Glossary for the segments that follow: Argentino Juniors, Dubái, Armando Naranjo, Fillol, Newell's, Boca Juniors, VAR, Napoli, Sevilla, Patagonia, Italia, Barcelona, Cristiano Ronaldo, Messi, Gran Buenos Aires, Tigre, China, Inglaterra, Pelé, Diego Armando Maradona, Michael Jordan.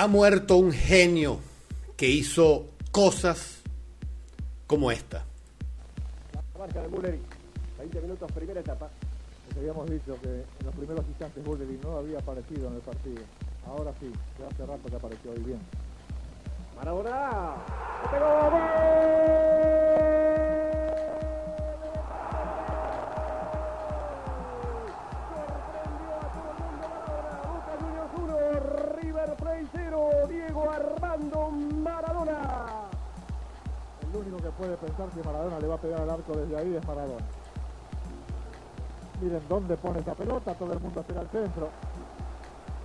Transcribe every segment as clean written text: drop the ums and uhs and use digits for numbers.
Ha muerto un genio que hizo cosas como esta. La marca de Bulleri, 20 minutos, primera etapa. Habíamos visto que en los primeros instantes Bulleri no había aparecido en el partido. Ahora sí, ya hace rato que apareció ahí bien. Maradona, ¡le pegó! Diego Armando Maradona. El único que puede pensar que Maradona le va a pegar al arco desde ahí es Maradona. Miren dónde pone esa pelota, todo el mundo hacia el centro.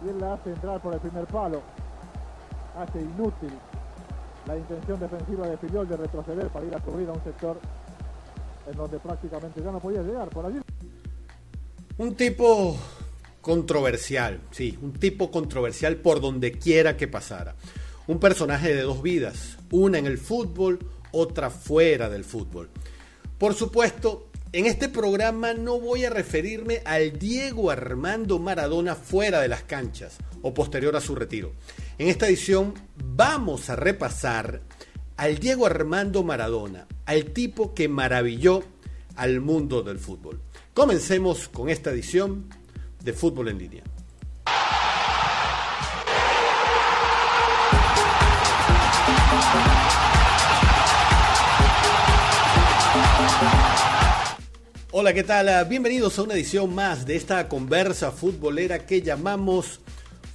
Y él la hace entrar por el primer palo. Hace inútil la intención defensiva de Fillol de retroceder para ir a cubrir a un sector en donde prácticamente ya no podía llegar por allí. Un tipo controversial, sí, un tipo controversial por donde quiera que pasara. Un personaje de dos vidas, una en el fútbol, otra fuera del fútbol. Por supuesto, en este programa no voy a referirme al Diego Armando Maradona fuera de las canchas o posterior a su retiro. En esta edición vamos a repasar al Diego Armando Maradona, al tipo que maravilló al mundo del fútbol. Comencemos con esta edición de Fútbol en Línea. Hola, ¿qué tal? Bienvenidos a una edición más de esta conversa futbolera que llamamos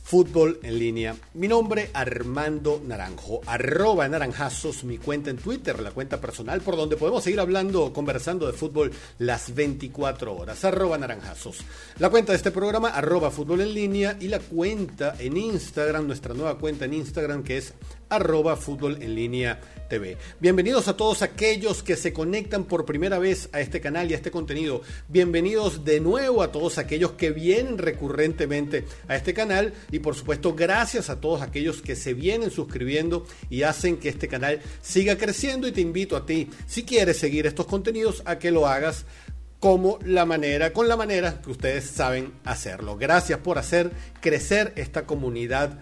Fútbol en Línea. Mi nombre, Armando Naranjo, @naranjazos, mi cuenta en Twitter, la cuenta personal por donde podemos seguir hablando, conversando de fútbol las 24 horas, @naranjazos. La cuenta de este programa, @futbolenlinea, y la cuenta en Instagram, nuestra nueva cuenta en Instagram, que es @futbolenlineatv. Bienvenidos a todos aquellos que se conectan por primera vez a este canal y a este contenido. Bienvenidos de nuevo a todos aquellos que vienen recurrentemente a este canal y por supuesto gracias a todos aquellos que se vienen suscribiendo y hacen que este canal siga creciendo. Y te invito a ti, si quieres seguir estos contenidos, a que lo hagas con la manera que ustedes saben hacerlo. Gracias por hacer crecer esta comunidad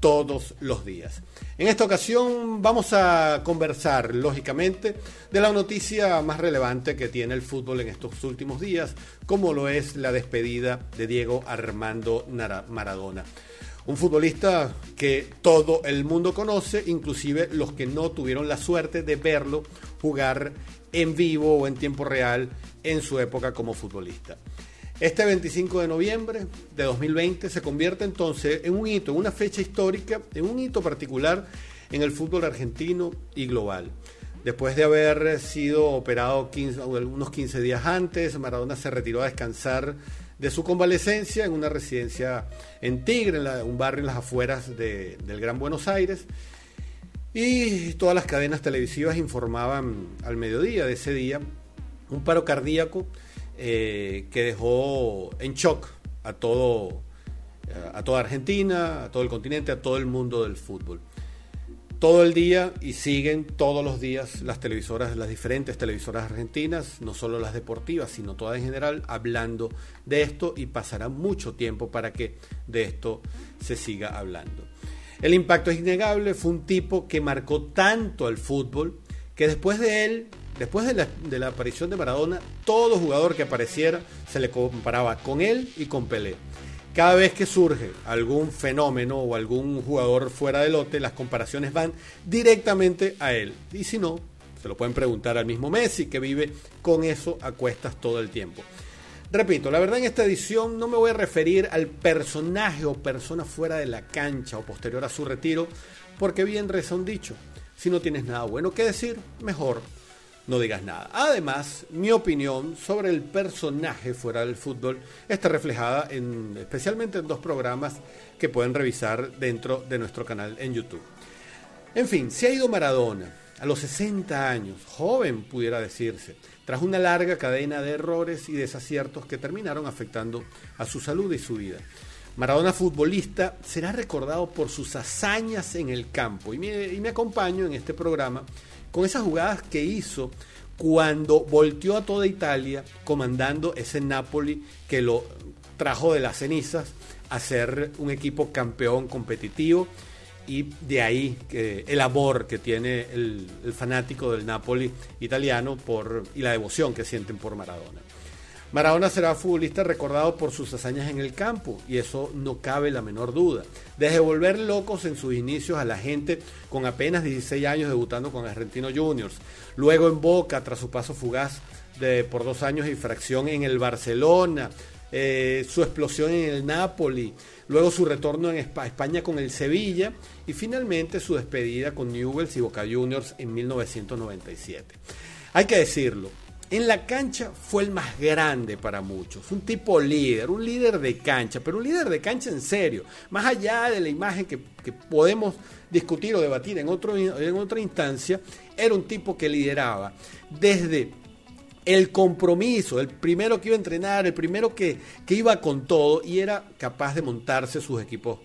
todos los días. En esta ocasión vamos a conversar, lógicamente, de la noticia más relevante que tiene el fútbol en estos últimos días, como lo es la despedida de Diego Armando Maradona. Un futbolista que todo el mundo conoce, inclusive los que no tuvieron la suerte de verlo jugar en vivo o en tiempo real en su época como futbolista. Este 25 de noviembre de 2020 se convierte entonces en un hito, en una fecha histórica, en un hito particular en el fútbol argentino y global. Después de haber sido operado unos 15 días antes, Maradona se retiró a descansar de su convalecencia en una residencia en Tigre, un barrio en las afueras del Gran Buenos Aires. Y todas las cadenas televisivas informaban al mediodía de ese día un paro cardíaco que dejó en shock a toda Argentina, a todo el continente, a todo el mundo del fútbol. Todo el día y siguen todos los días las diferentes televisoras argentinas, no solo las deportivas, sino todas en general, hablando de esto, y pasará mucho tiempo para que de esto se siga hablando. El impacto es innegable, fue un tipo que marcó tanto al fútbol que después de la aparición de Maradona, todo jugador que apareciera se le comparaba con él y con Pelé. Cada vez que surge algún fenómeno o algún jugador fuera de lote, las comparaciones van directamente a él. Y si no, se lo pueden preguntar al mismo Messi, que vive con eso a cuestas todo el tiempo. Repito, la verdad en esta edición no me voy a referir al personaje o persona fuera de la cancha o posterior a su retiro, porque bien reza un dicho: si no tienes nada bueno que decir, mejor no digas nada. Además, mi opinión sobre el personaje fuera del fútbol está reflejada especialmente en dos programas que pueden revisar dentro de nuestro canal en YouTube. En fin, se ha ido Maradona a los 60 años, joven pudiera decirse, tras una larga cadena de errores y desaciertos que terminaron afectando a su salud y su vida. Maradona futbolista será recordado por sus hazañas en el campo, y me acompaño en este programa con esas jugadas que hizo cuando volteó a toda Italia comandando ese Napoli que lo trajo de las cenizas a ser un equipo campeón competitivo y de ahí el amor que tiene el fanático del Napoli italiano y la devoción que sienten por Maradona. Maradona será futbolista recordado por sus hazañas en el campo, y eso no cabe la menor duda. Desde volver locos en sus inicios a la gente con apenas 16 años debutando con Argentino Juniors, luego en Boca tras su paso fugaz por 2 años y fracción en el Barcelona, su explosión en el Napoli, luego su retorno a España con el Sevilla y finalmente su despedida con Newell's y Boca Juniors en 1997. Hay que decirlo, en la cancha fue el más grande para muchos, un tipo líder, un líder de cancha, pero un líder de cancha en serio, más allá de la imagen que podemos discutir o debatir en otra instancia. Era un tipo que lideraba desde el compromiso, el primero que iba a entrenar, el primero que iba con todo, y era capaz de montarse sus equipos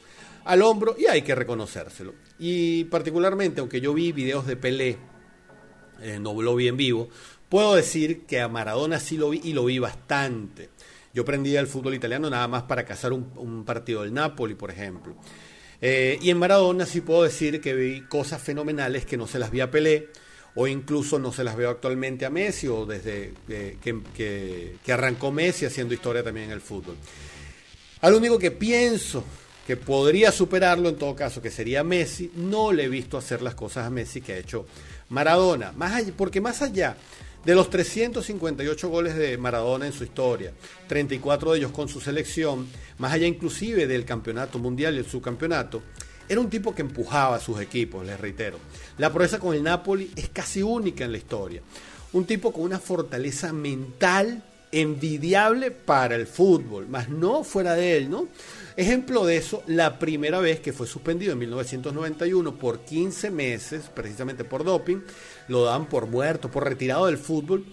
al hombro, y hay que reconocérselo. Y particularmente, aunque yo vi videos de Pelé, no lo vi en vivo, puedo decir que a Maradona sí lo vi, y lo vi bastante. Yo aprendí el fútbol italiano nada más para cazar un partido del Napoli, por ejemplo. Y en Maradona sí puedo decir que vi cosas fenomenales que no se las vi a Pelé, o incluso no se las veo actualmente a Messi, o desde que arrancó Messi haciendo historia también en el fútbol. Al único que pienso que podría superarlo, en todo caso, que sería Messi, no le he visto hacer las cosas a Messi que ha hecho Maradona. Porque más allá de los 358 goles de Maradona en su historia, 34 de ellos con su selección, más allá inclusive del campeonato mundial y el subcampeonato, era un tipo que empujaba a sus equipos, les reitero. La proeza con el Napoli es casi única en la historia. Un tipo con una fortaleza mental envidiable para el fútbol, más no fuera de él, ¿no? Ejemplo de eso, la primera vez que fue suspendido en 1991 por 15 meses, precisamente por doping, lo daban por muerto, por retirado del fútbol,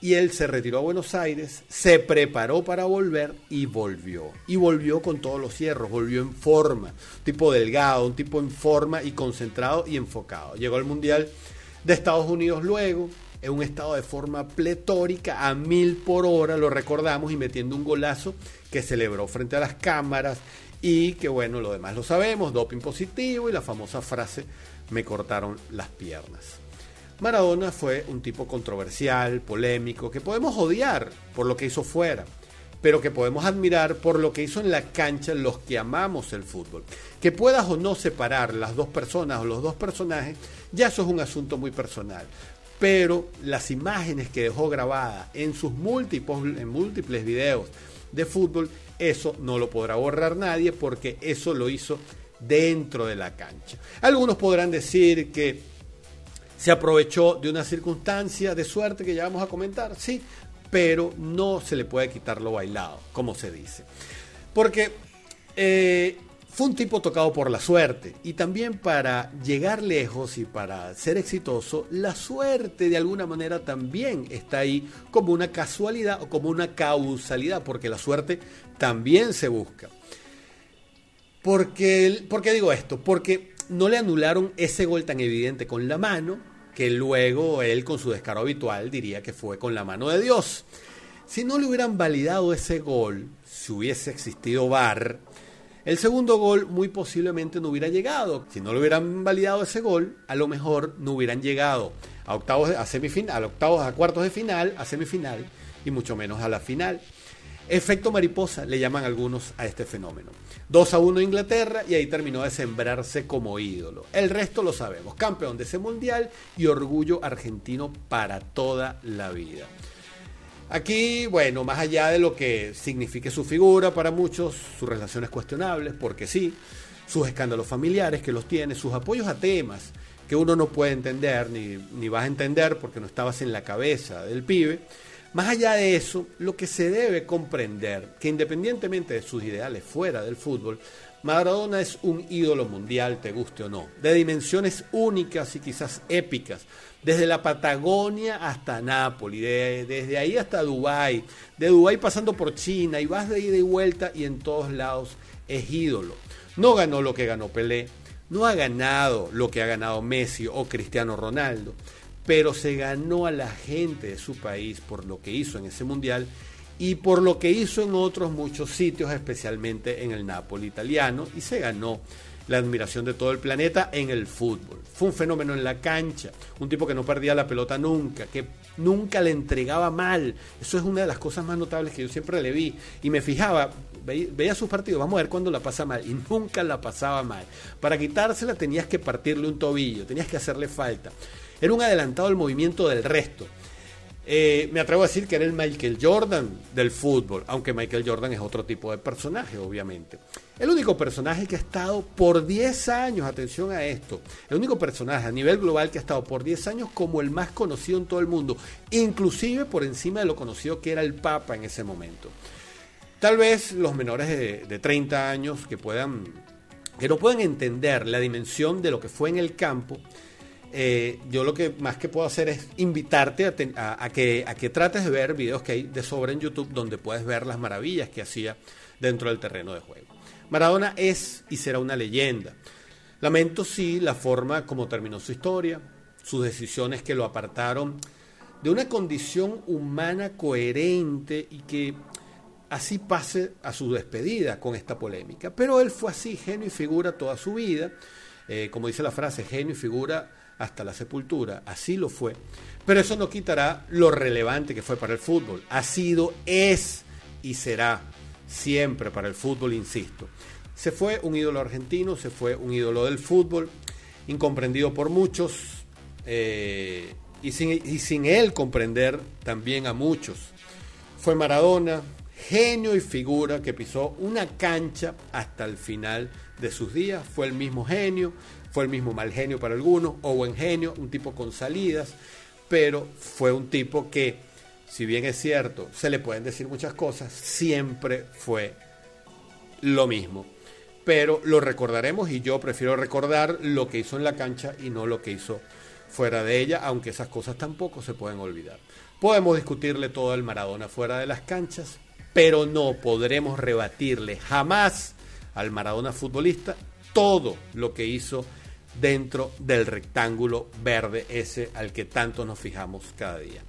y él se retiró a Buenos Aires, se preparó para volver y volvió. Y volvió con todos los hierros, volvió en forma. Un tipo delgado, un tipo en forma y concentrado y enfocado. Llegó al Mundial de Estados Unidos luego, en un estado de forma pletórica, a 1000 por hora, lo recordamos, y metiendo un golazo que celebró frente a las cámaras, y que bueno, lo demás lo sabemos, doping positivo y la famosa frase, me cortaron las piernas. Maradona fue un tipo controversial, polémico, que podemos odiar por lo que hizo fuera, pero que podemos admirar por lo que hizo en la cancha los que amamos el fútbol. Que puedas o no separar las dos personas o los dos personajes, ya eso es un asunto muy personal. Pero las imágenes que dejó grabadas en sus múltiples videos de fútbol, eso no lo podrá borrar nadie, porque eso lo hizo dentro de la cancha. Algunos podrán decir que se aprovechó de una circunstancia de suerte que ya vamos a comentar, sí, pero no se le puede quitar lo bailado, como se dice. Porque fue un tipo tocado por la suerte, y también para llegar lejos y para ser exitoso, la suerte de alguna manera también está ahí como una casualidad o como una causalidad, porque la suerte también se busca. ¿Por qué digo esto? Porque no le anularon ese gol tan evidente con la mano, que luego él con su descaro habitual diría que fue con la mano de Dios. Si no le hubieran validado ese gol, si hubiese existido VAR, el segundo gol muy posiblemente no hubiera llegado. Si no le hubieran validado ese gol, a lo mejor no hubieran llegado a octavos, a semifinal, a octavos, a cuartos de final, a semifinal y mucho menos a la final. Efecto mariposa, le llaman algunos a este fenómeno. 2-1 Inglaterra, y ahí terminó de sembrarse como ídolo. El resto lo sabemos, campeón de ese mundial y orgullo argentino para toda la vida. Aquí, bueno, más allá de lo que signifique su figura para muchos, sus relaciones cuestionables, porque sí, sus escándalos familiares que los tiene, sus apoyos a temas que uno no puede entender, ni vas a entender porque no estabas en la cabeza del pibe. Más allá de eso, lo que se debe comprender, que independientemente de sus ideales fuera del fútbol, Maradona es un ídolo mundial, te guste o no, de dimensiones únicas y quizás épicas, desde la Patagonia hasta Nápoles, desde ahí hasta Dubái, de Dubái pasando por China, y vas de ida y vuelta, y en todos lados es ídolo. No ganó lo que ganó Pelé, no ha ganado lo que ha ganado Messi o Cristiano Ronaldo, pero se ganó a la gente de su país por lo que hizo en ese mundial y por lo que hizo en otros muchos sitios, especialmente en el Napoli italiano, y se ganó la admiración de todo el planeta en el fútbol. Fue un fenómeno en la cancha, un tipo que no perdía la pelota nunca, que nunca le entregaba mal. Eso es una de las cosas más notables que yo siempre le vi. Y me fijaba, veía sus partidos, vamos a ver cuándo la pasa mal. Y nunca la pasaba mal. Para quitársela tenías que partirle un tobillo, tenías que hacerle falta. Era un adelantado al movimiento del resto. Me atrevo a decir que era el Michael Jordan del fútbol, aunque Michael Jordan es otro tipo de personaje, obviamente. El único personaje que ha estado por 10 años, atención a esto, el único personaje a nivel global que ha estado por 10 años como el más conocido en todo el mundo, inclusive por encima de lo conocido que era el Papa en ese momento. Tal vez los menores de 30 años que no puedan entender la dimensión de lo que fue en el campo. Yo lo que más que puedo hacer es invitarte a que trates de ver videos que hay de sobra en YouTube donde puedes ver las maravillas que hacía dentro del terreno de juego. Maradona es y será una leyenda. Lamento sí la forma como terminó su historia, sus decisiones que lo apartaron de una condición humana coherente y que así pase a su despedida con esta polémica. Pero él fue así, genio y figura toda su vida. Como dice la frase, genio y figura hasta la sepultura, así lo fue, pero eso no quitará lo relevante que fue para el fútbol. Ha sido, es y será siempre para el fútbol, insisto. Se fue un ídolo argentino, se fue un ídolo del fútbol, incomprendido por muchos, y sin él comprender también a muchos. Fue Maradona, genio y figura que pisó una cancha hasta el final de sus días. Fue el mismo genio, fue el mismo mal genio para algunos, o buen genio, un tipo con salidas, pero fue un tipo que, si bien es cierto, se le pueden decir muchas cosas, siempre fue lo mismo. Pero lo recordaremos, y yo prefiero recordar lo que hizo en la cancha y no lo que hizo fuera de ella, aunque esas cosas tampoco se pueden olvidar. Podemos discutirle todo al Maradona fuera de las canchas, pero no podremos rebatirle jamás al Maradona futbolista todo lo que hizo dentro del rectángulo verde ese al que tanto nos fijamos cada día.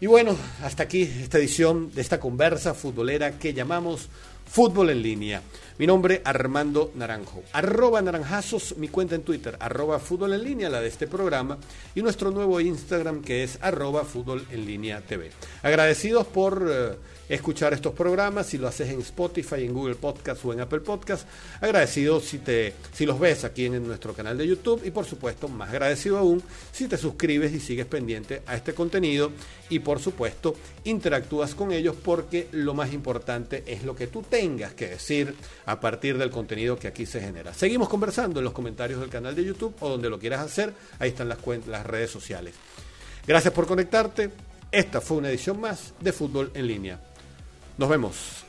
Y bueno, hasta aquí esta edición de esta conversa futbolera que llamamos Fútbol en Línea. Mi nombre, Armando Naranjo, @naranjazos, mi cuenta en Twitter, @futbolenlinea, la de este programa, y nuestro nuevo Instagram que es @futbolenlineatv. Agradecidos por escuchar estos programas, si lo haces en Spotify, en Google Podcast o en Apple Podcast. Agradecido si los ves aquí en nuestro canal de YouTube, y por supuesto, más agradecido aún si te suscribes y sigues pendiente a este contenido, y por supuesto, interactúas con ellos, porque lo más importante es lo que tú tengas que decir a partir del contenido que aquí se genera. Seguimos conversando en los comentarios del canal de YouTube o donde lo quieras hacer, ahí están las redes sociales. Gracias por conectarte. Esta fue una edición más de Fútbol en Línea. Nos vemos.